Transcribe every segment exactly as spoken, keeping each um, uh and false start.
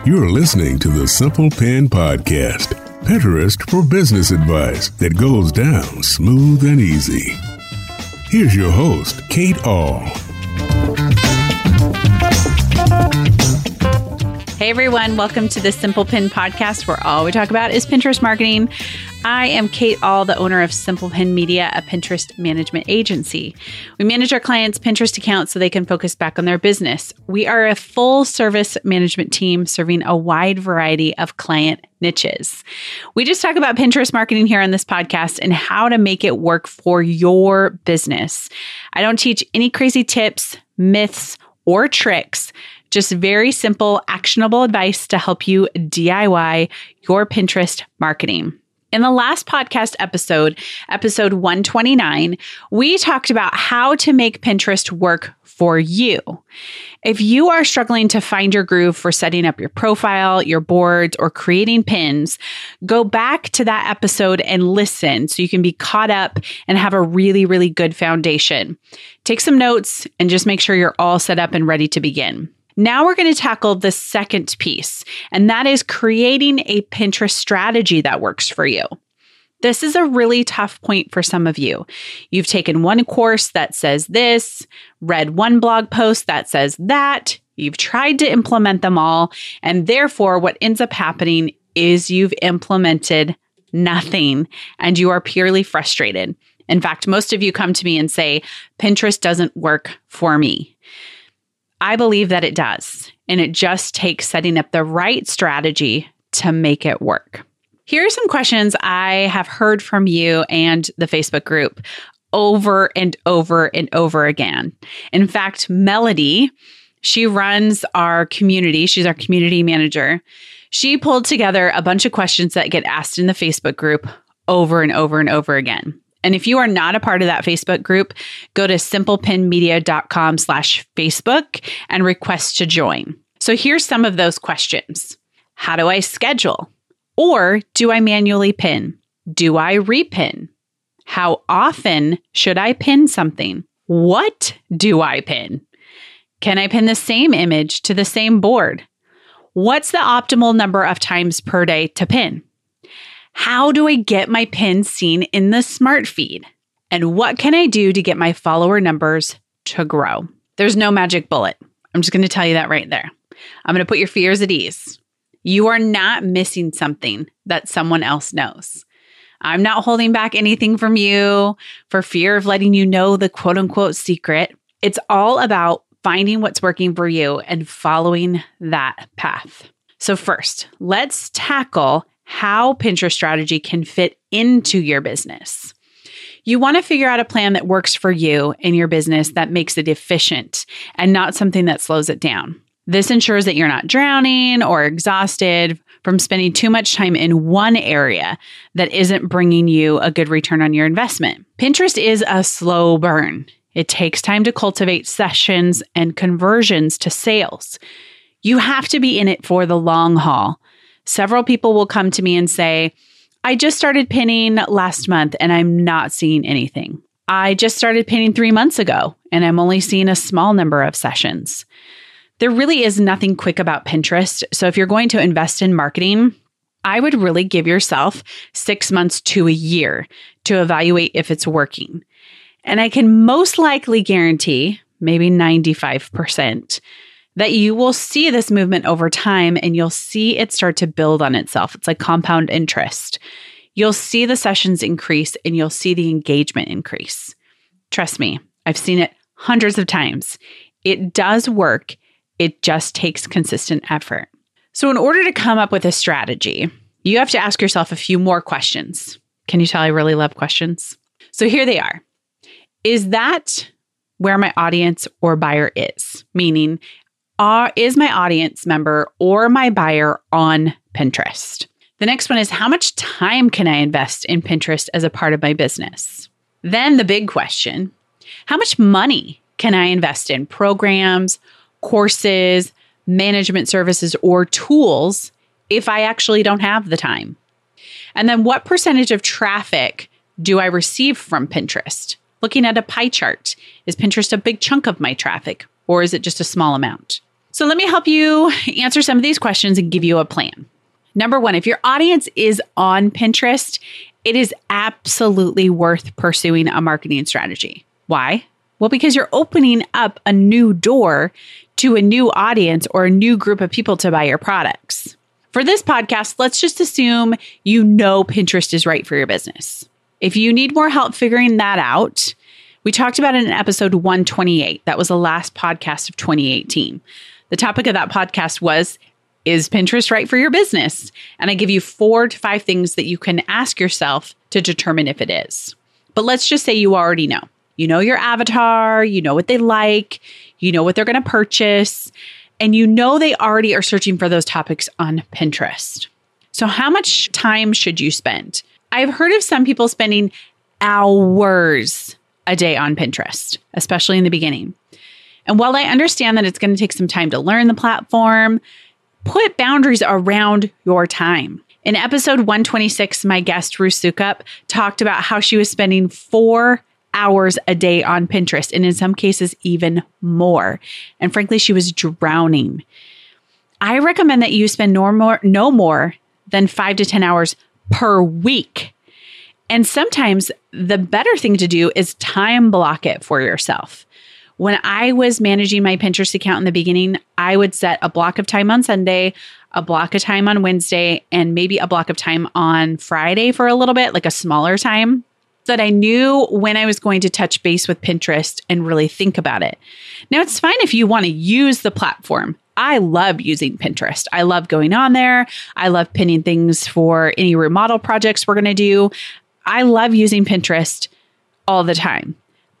You're listening to the Simple Pin Podcast, Pinterest for business advice that goes down smooth and easy. Here's your host, Kate All. Hey everyone, welcome to the Simple Pin Podcast, where all we talk about is Pinterest marketing. I am Kate All, the owner of Simple Pin Media, a Pinterest management agency. We manage our clients' Pinterest accounts so they can focus back on their business. We are a full-service management team serving a wide variety of client niches. We just talk about Pinterest marketing here on this podcast and how to make it work for your business. I don't teach any crazy tips, myths, or tricks. Just very simple, actionable advice to help you D I Y your Pinterest marketing. In the last podcast episode, episode one twenty-nine, we talked about how to make Pinterest work for you. If you are struggling to find your groove for setting up your profile, your boards, or creating pins, go back to that episode and listen so you can be caught up and have a really, really good foundation. Take some notes and just make sure you're all set up and ready to begin. Now we're going to tackle the second piece, and that is creating a Pinterest strategy that works for you. This is a really tough point for some of you. You've taken one course that says this, read one blog post that says that, you've tried to implement them all, and therefore what ends up happening is you've implemented nothing, and you are purely frustrated. In fact, most of you come to me and say, Pinterest doesn't work for me. I believe that it does, and it just takes setting up the right strategy to make it work. Here are some questions I have heard from you and the Facebook group over and over and over again. In fact, Melody, she runs our community. She's our community manager. She pulled together a bunch of questions that get asked in the Facebook group over and over and over again. And if you are not a part of that Facebook group, go to simplepinmedia.com slash Facebook and request to join. So here's some of those questions. How do I schedule? Or do I manually pin? Do I repin? How often should I pin something? What do I pin? Can I pin the same image to the same board? What's the optimal number of times per day to pin? How do I get my pins seen in the smart feed? And what can I do to get my follower numbers to grow? There's no magic bullet. I'm just going to tell you that right there. I'm going to put your fears at ease. You are not missing something that someone else knows. I'm not holding back anything from you for fear of letting you know the quote unquote secret. It's all about finding what's working for you and following that path. So first, let's tackle how Pinterest strategy can fit into your business. You want to figure out a plan that works for you and your business that makes it efficient and not something that slows it down. This ensures that you're not drowning or exhausted from spending too much time in one area that isn't bringing you a good return on your investment. Pinterest is a slow burn. It takes time to cultivate sessions and conversions to sales. You have to be in it for the long haul. Several people will come to me and say, I just started pinning last month and I'm not seeing anything. I just started pinning three months ago and I'm only seeing a small number of sessions. There really is nothing quick about Pinterest. So if you're going to invest in marketing, I would really give yourself six months to a year to evaluate if it's working. And I can most likely guarantee, maybe ninety-five percent, that you will see this movement over time and you'll see it start to build on itself. It's like compound interest. You'll see the sessions increase and you'll see the engagement increase. Trust me, I've seen it hundreds of times. It does work. It just takes consistent effort. So in order to come up with a strategy, you have to ask yourself a few more questions. Can you tell I really love questions? So here they are. Is that where my audience or buyer is? Meaning, Uh, is my audience member or my buyer on Pinterest? The next one is, how much time can I invest in Pinterest as a part of my business? Then the big question, how much money can I invest in programs, courses, management services, or tools if I actually don't have the time? And then what percentage of traffic do I receive from Pinterest? Looking at a pie chart, is Pinterest a big chunk of my traffic or is it just a small amount? So let me help you answer some of these questions and give you a plan. Number one, if your audience is on Pinterest, it is absolutely worth pursuing a marketing strategy. Why? Well, because you're opening up a new door to a new audience or a new group of people to buy your products. For this podcast, let's just assume you know Pinterest is right for your business. If you need more help figuring that out, we talked about it in episode one twenty-eight. That was the last podcast of twenty eighteen. The topic of that podcast was, is Pinterest right for your business? And I give you four to five things that you can ask yourself to determine if it is. But let's just say you already know. You know your avatar, you know what they like, you know what they're going to purchase, and you know they already are searching for those topics on Pinterest. So how much time should you spend? I've heard of some people spending hours a day on Pinterest, especially in the beginning. And while I understand that it's going to take some time to learn the platform, put boundaries around your time. In episode one twenty-six, my guest, Ruth Soukup, talked about how she was spending four hours a day on Pinterest, and in some cases, even more. And frankly, she was drowning. I recommend that you spend no more, no more than five to ten hours per week. And sometimes the better thing to do is time block it for yourself. When I was managing my Pinterest account in the beginning, I would set a block of time on Sunday, a block of time on Wednesday, and maybe a block of time on Friday for a little bit, like a smaller time, so that I knew when I was going to touch base with Pinterest and really think about it. Now, it's fine if you want to use the platform. I love using Pinterest. I love going on there. I love pinning things for any remodel projects we're going to do. I love using Pinterest all the time.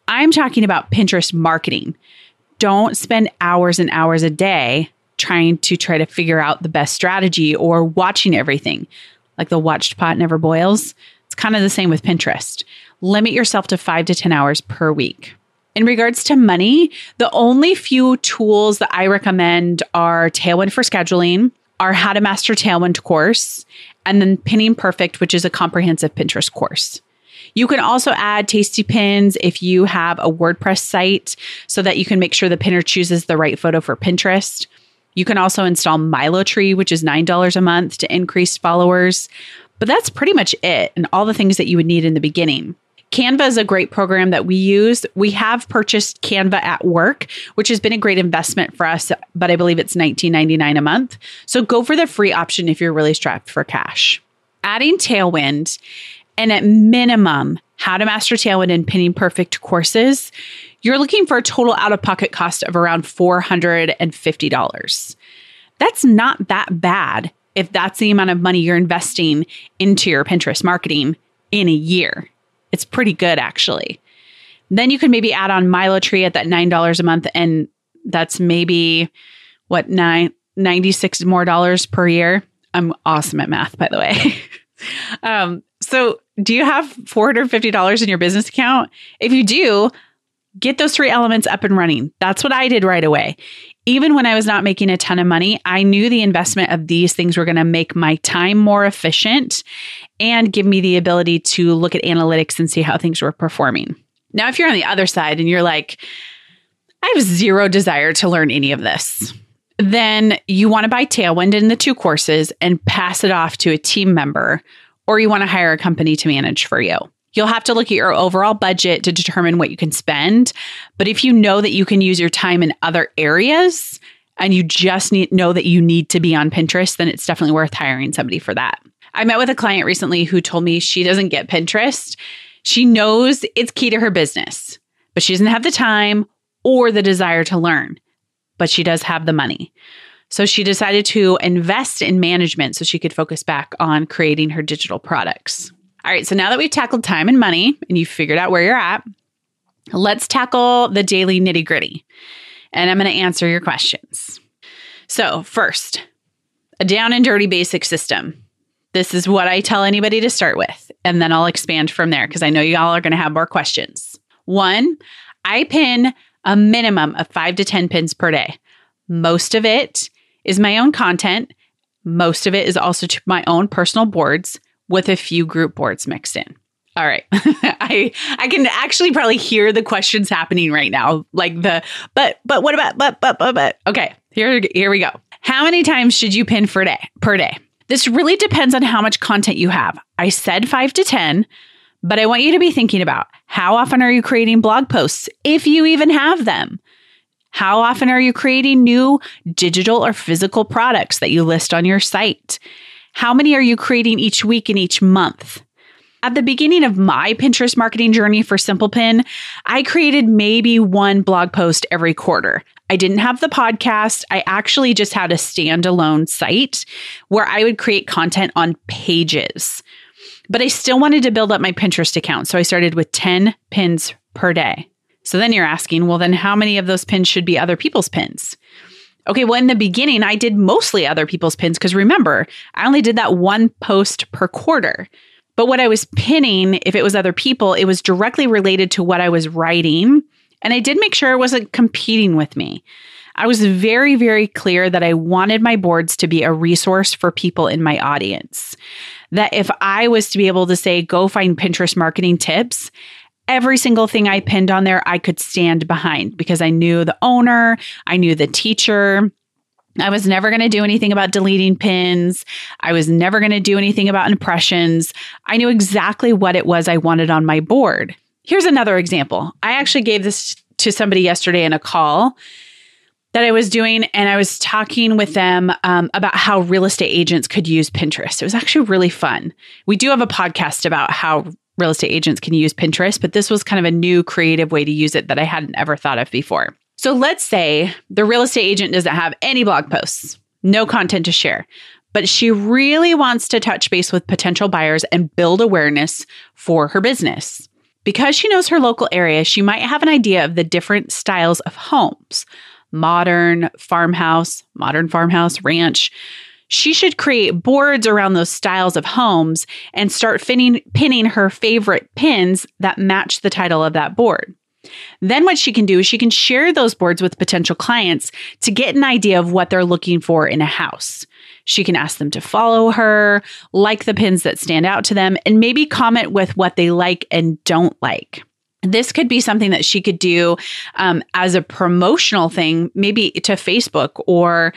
I'm talking about Pinterest marketing. Don't spend hours and hours a day trying to try to figure out the best strategy or watching everything. Like the watched pot never boils. It's kind of the same with Pinterest. Limit yourself to five to ten hours per week. In regards to money, the only few tools that I recommend are Tailwind for scheduling, our How to Master Tailwind course, and then Pinning Perfect, which is a comprehensive Pinterest course. You can also add Tasty Pins if you have a WordPress site so that you can make sure the pinner chooses the right photo for Pinterest. You can also install MiloTree, which is nine dollars a month to increase followers. But that's pretty much it and all the things that you would need in the beginning. Canva is a great program that we use. We have purchased Canva at work, which has been a great investment for us, but I believe it's nineteen ninety-nine dollars a month. So go for the free option if you're really strapped for cash. Adding Tailwind and at minimum, How to Master Tailwind and Pinning Perfect courses, you're looking for a total out-of-pocket cost of around four hundred fifty dollars. That's not that bad if that's the amount of money you're investing into your Pinterest marketing in a year. It's pretty good, actually. Then you can maybe add on MiloTree at that nine dollars a month, and that's maybe, what, nine, ninety-six more dollars per year? I'm awesome at math, by the way. um, so do you have four hundred fifty dollars in your business account? If you do, get those three elements up and running. That's what I did right away. Even when I was not making a ton of money, I knew the investment of these things were going to make my time more efficient and give me the ability to look at analytics and see how things were performing. Now, if you're on the other side and you're like, I have zero desire to learn any of this, then you want to buy Tailwind in the two courses and pass it off to a team member, or you want to hire a company to manage for you. You'll have to look at your overall budget to determine what you can spend. But if you know that you can use your time in other areas and you just need, know that you need to be on Pinterest, then it's definitely worth hiring somebody for that. I met with a client recently who told me she doesn't get Pinterest. She knows it's key to her business, but she doesn't have the time or the desire to learn, but she does have the money. So she decided to invest in management so she could focus back on creating her digital products. All right, so now that we've tackled time and money and you've figured out where you're at, let's tackle the daily nitty-gritty. And I'm going to answer your questions. So first, a down and dirty basic system. This is what I tell anybody to start with. And then I'll expand from there because I know y'all are going to have more questions. One, I pin a minimum of five to ten pins per day. Most of it is my own content. Most of it is also to my own personal boards, with a few group boards mixed in. All right. I I can actually probably hear the questions happening right now. Like the, but, but what about, but, but, but, but. Okay, here, here we go. How many times should you pin for day, per day? This really depends on how much content you have. I said five to ten, but I want you to be thinking about how often are you creating blog posts, if you even have them? How often are you creating new digital or physical products that you list on your site? How many are you creating each week and each month? At the beginning of my Pinterest marketing journey for Simple Pin, I created maybe one blog post every quarter. I didn't have the podcast. I actually just had a standalone site where I would create content on pages. But I still wanted to build up my Pinterest account, so I started with ten pins per day. So then you're asking, well, then how many of those pins should be other people's pins? Okay, well, in the beginning, I did mostly other people's pins because remember, I only did that one post per quarter. But what I was pinning, if it was other people, it was directly related to what I was writing. And I did make sure it wasn't competing with me. I was very, very clear that I wanted my boards to be a resource for people in my audience. That if I was to be able to say, go find Pinterest marketing tips, every single thing I pinned on there, I could stand behind because I knew the owner, I knew the teacher. I was never going to do anything about deleting pins. I was never going to do anything about impressions. I knew exactly what it was I wanted on my board. Here's another example. I actually gave this to somebody yesterday in a call that I was doing, and I was talking with them um, about how real estate agents could use Pinterest. It was actually really fun. We do have a podcast about how real estate agents can use Pinterest, but this was kind of a new creative way to use it that I hadn't ever thought of before. So let's say the real estate agent doesn't have any blog posts, no content to share, but she really wants to touch base with potential buyers and build awareness for her business. Because she knows her local area, she might have an idea of the different styles of homes, modern, farmhouse, modern farmhouse, ranch. She should create boards around those styles of homes and start pinning, pinning her favorite pins that match the title of that board. Then what she can do is she can share those boards with potential clients to get an idea of what they're looking for in a house. She can ask them to follow her, like the pins that stand out to them, and maybe comment with what they like and don't like. This could be something that she could do um, as a promotional thing, maybe to Facebook or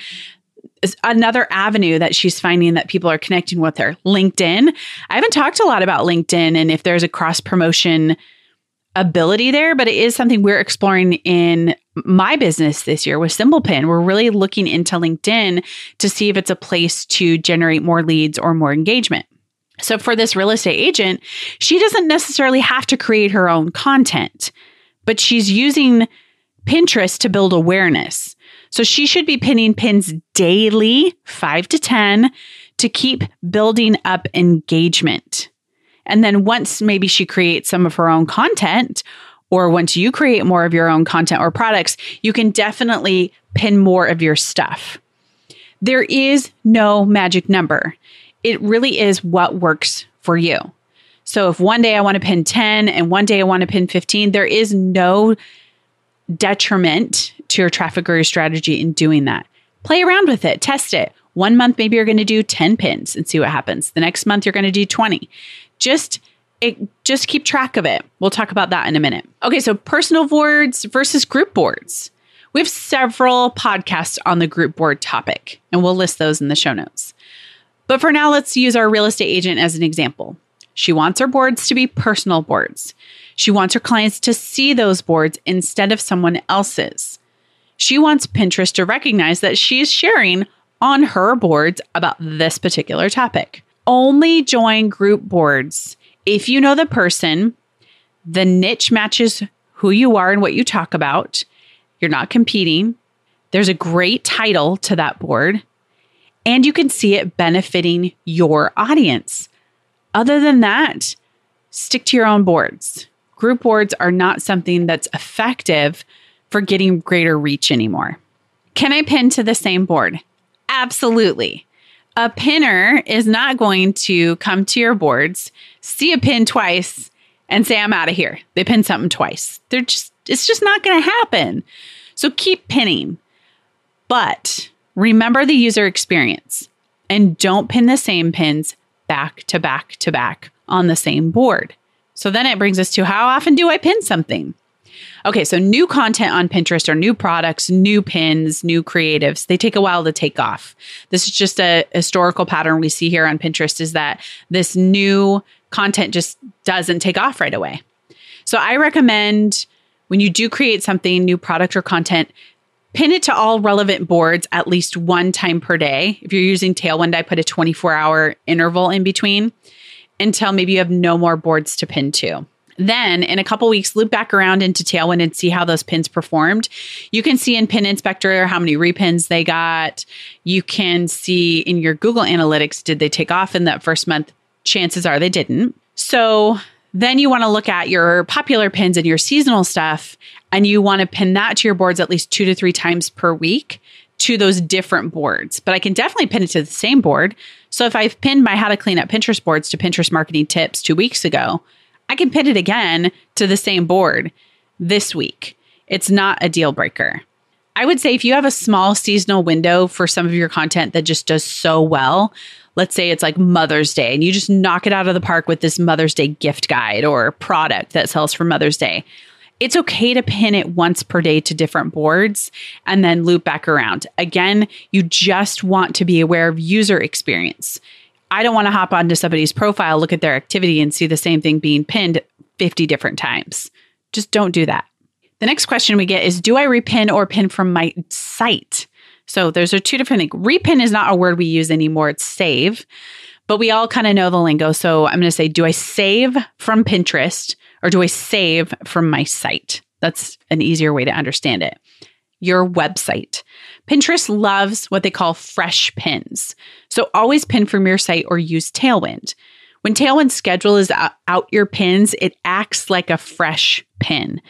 another avenue that she's finding that people are connecting with her. LinkedIn. I haven't talked a lot about LinkedIn and if there's a cross-promotion ability there, but it is something we're exploring in my business this year with Simple Pin. We're really looking into LinkedIn to see if it's a place to generate more leads or more engagement. So for this real estate agent, she doesn't necessarily have to create her own content, but she's using Pinterest to build awareness. So she should be pinning pins daily, five to ten, to keep building up engagement. And then once maybe she creates some of her own content, or once you create more of your own content or products, you can definitely pin more of your stuff. There is no magic number. It really is what works for you. So if one day I want to pin ten and one day I want to pin fifteen, there is no detriment to your traffic or your strategy in doing that. Play around with it. Test it. One month, maybe you're going to do ten pins and see what happens. The next month, you're going to do twenty. Just it, just keep track of it. We'll talk about that in a minute. Okay, so personal boards versus group boards. We have several podcasts on the group board topic, and we'll list those in the show notes. But for now, let's use our real estate agent as an example. She wants her boards to be personal boards. She wants her clients to see those boards instead of someone else's. She wants Pinterest to recognize that she's sharing on her boards about this particular topic. Only join group boards if you know the person, the niche matches who you are and what you talk about, you're not competing, there's a great title to that board, and you can see it benefiting your audience. Other than that, stick to your own boards. Group boards are not something that's effective for getting greater reach anymore. Can I pin to the same board? Absolutely. A pinner is not going to come to your boards, see a pin twice, and say, I'm out of here. They pin something twice. They're just, it's just not going to happen. So keep pinning. But remember the user experience and don't pin the same pins back to back to back on the same board. So then it brings us to how often do I pin something? Okay, so new content on Pinterest or new products, new pins, new creatives, they take a while to take off. This is just a historical pattern we see here on Pinterest, is that this new content just doesn't take off right away. So I recommend when you do create something, new product or content, pin it to all relevant boards at least one time per day. If you're using Tailwind, I put a twenty-four hour interval in between until maybe you have no more boards to pin to. Then in a couple weeks, loop back around into Tailwind and see how those pins performed. You can see in Pin Inspector how many repins they got. You can see in your Google Analytics, did they take off in that first month? Chances are they didn't. So then you want to look at your popular pins and your seasonal stuff, and you want to pin that to your boards at least two to three times per week to those different boards. But I can definitely pin it to the same board. So if I've pinned my How to Clean Up Pinterest boards to Pinterest Marketing Tips two weeks ago, I can pin it again to the same board this week. It's not a deal breaker. I would say if you have a small seasonal window for some of your content that just does so well, let's say it's like Mother's Day and you just knock it out of the park with this Mother's Day gift guide or product that sells for Mother's Day, it's okay to pin it once per day to different boards and then loop back around. Again, you just want to be aware of user experience. I don't want to hop onto somebody's profile, look at their activity, and see the same thing being pinned fifty different times. Just don't do that. The next question we get is, do I repin or pin from my site? So those are two different things. Repin is not a word we use anymore. It's save. But we all kind of know the lingo. So I'm going to say, do I save from Pinterest or do I save from my site? That's an easier way to understand it. Your website. Pinterest loves what they call fresh pins. So always pin from your site or use Tailwind. When Tailwind schedule is out your pins, it acts like a fresh pin.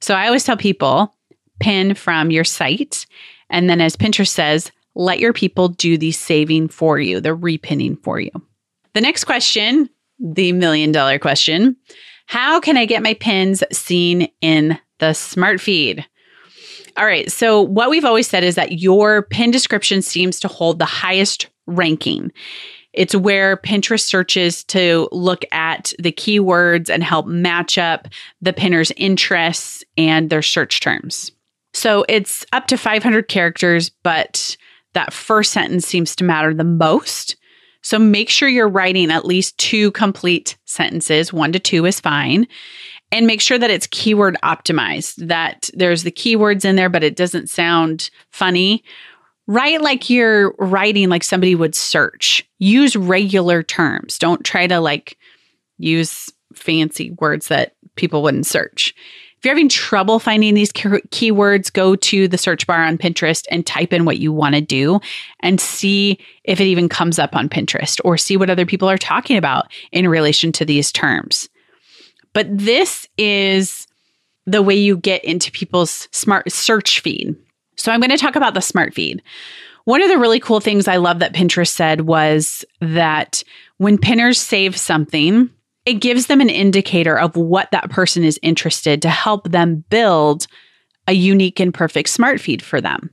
So I always tell people, pin from your site. And then as Pinterest says, let your people do the saving for you, the repinning for you. The next question, the million dollar question, how can I get my pins seen in the smart feed? All right, so what we've always said is that your pin description seems to hold the highest ranking. It's where Pinterest searches to look at the keywords and help match up the pinner's interests and their search terms. So it's up to five hundred characters, but that first sentence seems to matter the most. So make sure you're writing at least two complete sentences. One to two is fine. And make sure that it's keyword optimized, that there's the keywords in there, but it doesn't sound funny. Write like you're writing like somebody would search. Use regular terms. Don't try to like use fancy words that people wouldn't search. If you're having trouble finding these keywords, go to the search bar on Pinterest and type in what you want to do and see if it even comes up on Pinterest or see what other people are talking about in relation to these terms. But this is the way you get into people's smart search feed. So I'm going to talk about the smart feed. One of the really cool things I love that Pinterest said was that when pinners save something, it gives them an indicator of what that person is interested to help them build a unique and perfect smart feed for them.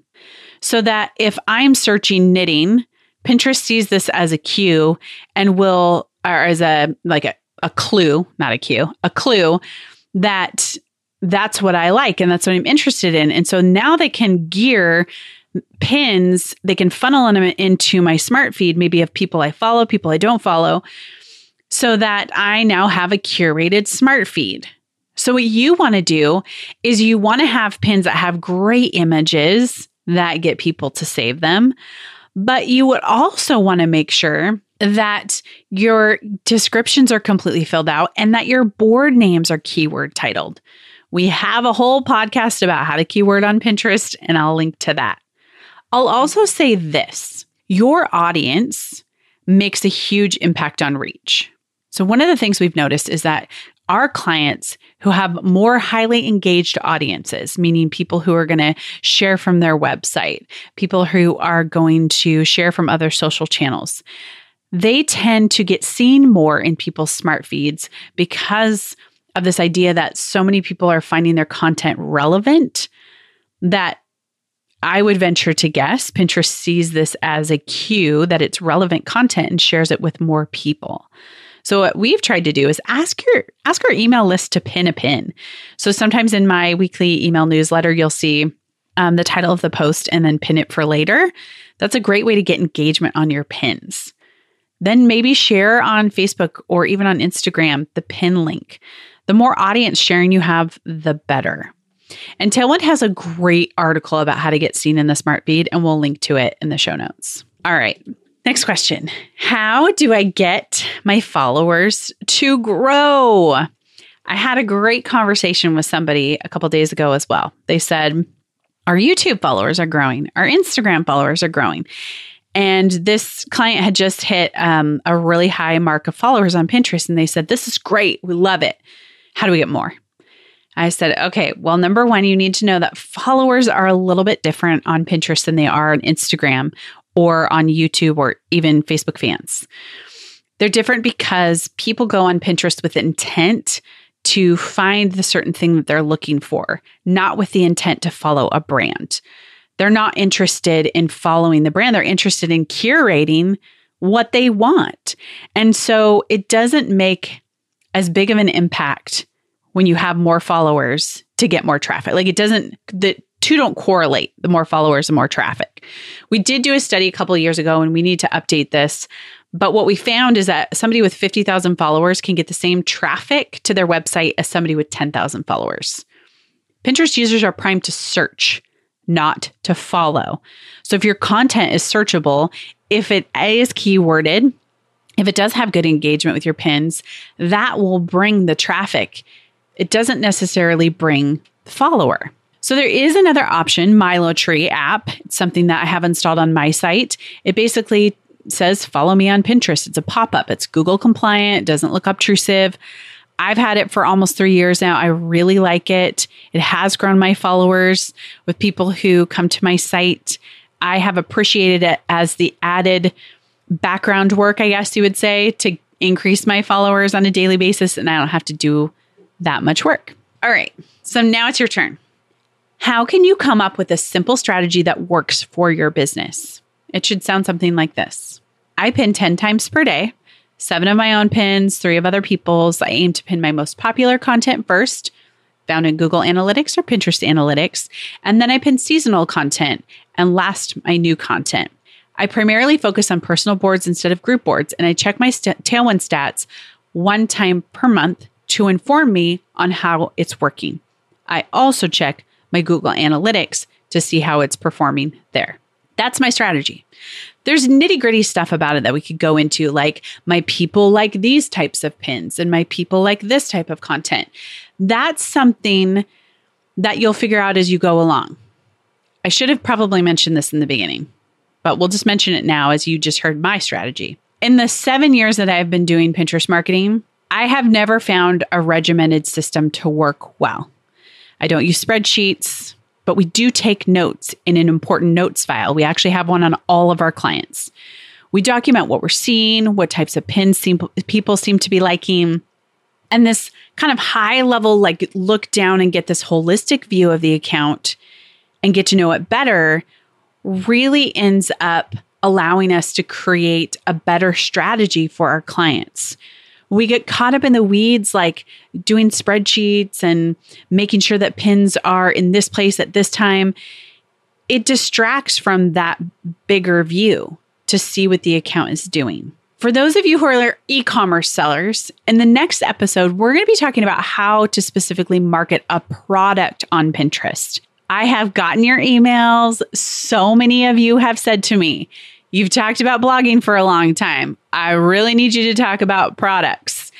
So that if I'm searching knitting, Pinterest sees this as a cue and will, or as a, like a, a clue, not a cue, a clue that that's what I like and that's what I'm interested in. And so now they can gear pins, they can funnel them into my smart feed, maybe of people I follow, people I don't follow, so that I now have a curated smart feed. So what you want to do is you want to have pins that have great images that get people to save them, but you would also want to make sure that your descriptions are completely filled out and that your board names are keyword titled. We have a whole podcast about how to keyword on Pinterest, and I'll link to that. I'll also say this, your audience makes a huge impact on reach. So one of the things we've noticed is that our clients who have more highly engaged audiences, meaning people who are going to share from their website, people who are going to share from other social channels, they tend to get seen more in people's smart feeds because of this idea that so many people are finding their content relevant, that I would venture to guess Pinterest sees this as a cue that it's relevant content and shares it with more people. So what we've tried to do is ask your ask our email list to pin a pin. So sometimes in my weekly email newsletter, you'll see um, the title of the post and then pin it for later. That's a great way to get engagement on your pins. Then maybe share on Facebook or even on Instagram the pin link. The more audience sharing you have, the better. And Tailwind has a great article about how to get seen in the Smart Feed, and we'll link to it in the show notes. All right, next question. How do I get my followers to grow? I had a great conversation with somebody a couple days ago as well. They said, our YouTube followers are growing. Our Instagram followers are growing. And this client had just hit um, a really high mark of followers on Pinterest. And they said, this is great. We love it. How do we get more? I said, okay, well, number one, you need to know that followers are a little bit different on Pinterest than they are on Instagram or on YouTube or even Facebook fans. They're different because people go on Pinterest with intent to find the certain thing that they're looking for, not with the intent to follow a brand. They're not interested in following the brand. They're interested in curating what they want. And so it doesn't make as big of an impact when you have more followers to get more traffic. Like it doesn't, the two don't correlate, the more followers, the more traffic. We did do a study a couple of years ago and we need to update this. But what we found is that somebody with fifty thousand followers can get the same traffic to their website as somebody with ten thousand followers. Pinterest users are primed to search, not to follow. So if your content is searchable, if it is keyworded, if it does have good engagement with your pins, that will bring the traffic. It doesn't necessarily bring the follower. So there is another option, MiloTree app. It's something that I have installed on my site. It basically says, follow me on Pinterest. It's a pop-up. It's Google compliant. It doesn't look obtrusive. I've had it for almost three years now. I really like it. It has grown my followers with people who come to my site. I have appreciated it as the added background work, I guess you would say, to increase my followers on a daily basis. And I don't have to do that much work. All right, so now it's your turn. How can you come up with a simple strategy that works for your business? It should sound something like this. I pin ten times per day, seven of my own pins, three of other people's. I aim to pin my most popular content first, found in Google Analytics or Pinterest Analytics, and then I pin seasonal content, and last, my new content. I primarily focus on personal boards instead of group boards, and I check my st- Tailwind stats one time per month to inform me on how it's working. I also check my Google Analytics to see how it's performing there. That's my strategy. There's nitty-gritty stuff about it that we could go into, like my people like these types of pins and my people like this type of content. That's something that you'll figure out as you go along. I should have probably mentioned this in the beginning, but we'll just mention it now as you just heard my strategy. In the seven years that I've been doing Pinterest marketing, I have never found a regimented system to work well. I don't use spreadsheets, but we do take notes in an important notes file. We actually have one on all of our clients. We document what we're seeing, what types of pins seem, people seem to be liking, and this kind of high level, like look down and get this holistic view of the account and get to know it better really ends up allowing us to create a better strategy for our clients. We get caught up in the weeds, like doing spreadsheets and making sure that pins are in this place at this time. It distracts from that bigger view to see what the account is doing. For those of you who are e-commerce sellers, in the next episode, we're going to be talking about how to specifically market a product on Pinterest. I have gotten your emails. So many of you have said to me, you've talked about blogging for a long time. I really need you to talk about products.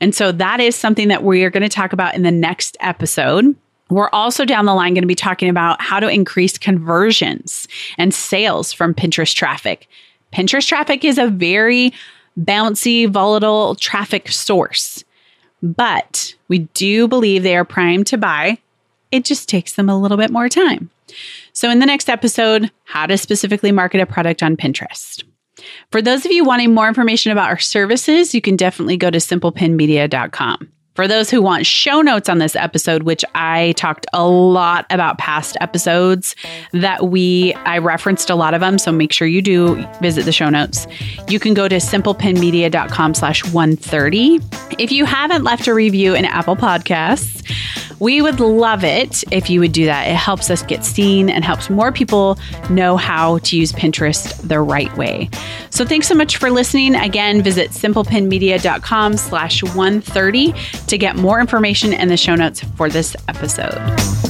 And so that is something that we are going to talk about in the next episode. We're also down the line going to be talking about how to increase conversions and sales from Pinterest traffic. Pinterest traffic is a very bouncy, volatile traffic source, but we do believe they are primed to buy. It just takes them a little bit more time. So in the next episode, how to specifically market a product on Pinterest. For those of you wanting more information about our services, you can definitely go to simple pin media dot com. For those who want show notes on this episode, which I talked a lot about past episodes that we, I referenced a lot of them. So make sure you do visit the show notes. You can go to simplepinmedia dot com slash one thirty. If you haven't left a review in Apple Podcasts, we would love it if you would do that. It helps us get seen and helps more people know how to use Pinterest the right way. So thanks so much for listening. Again, visit simplepinmedia dot com slash one thirty to get more information and the show notes for this episode.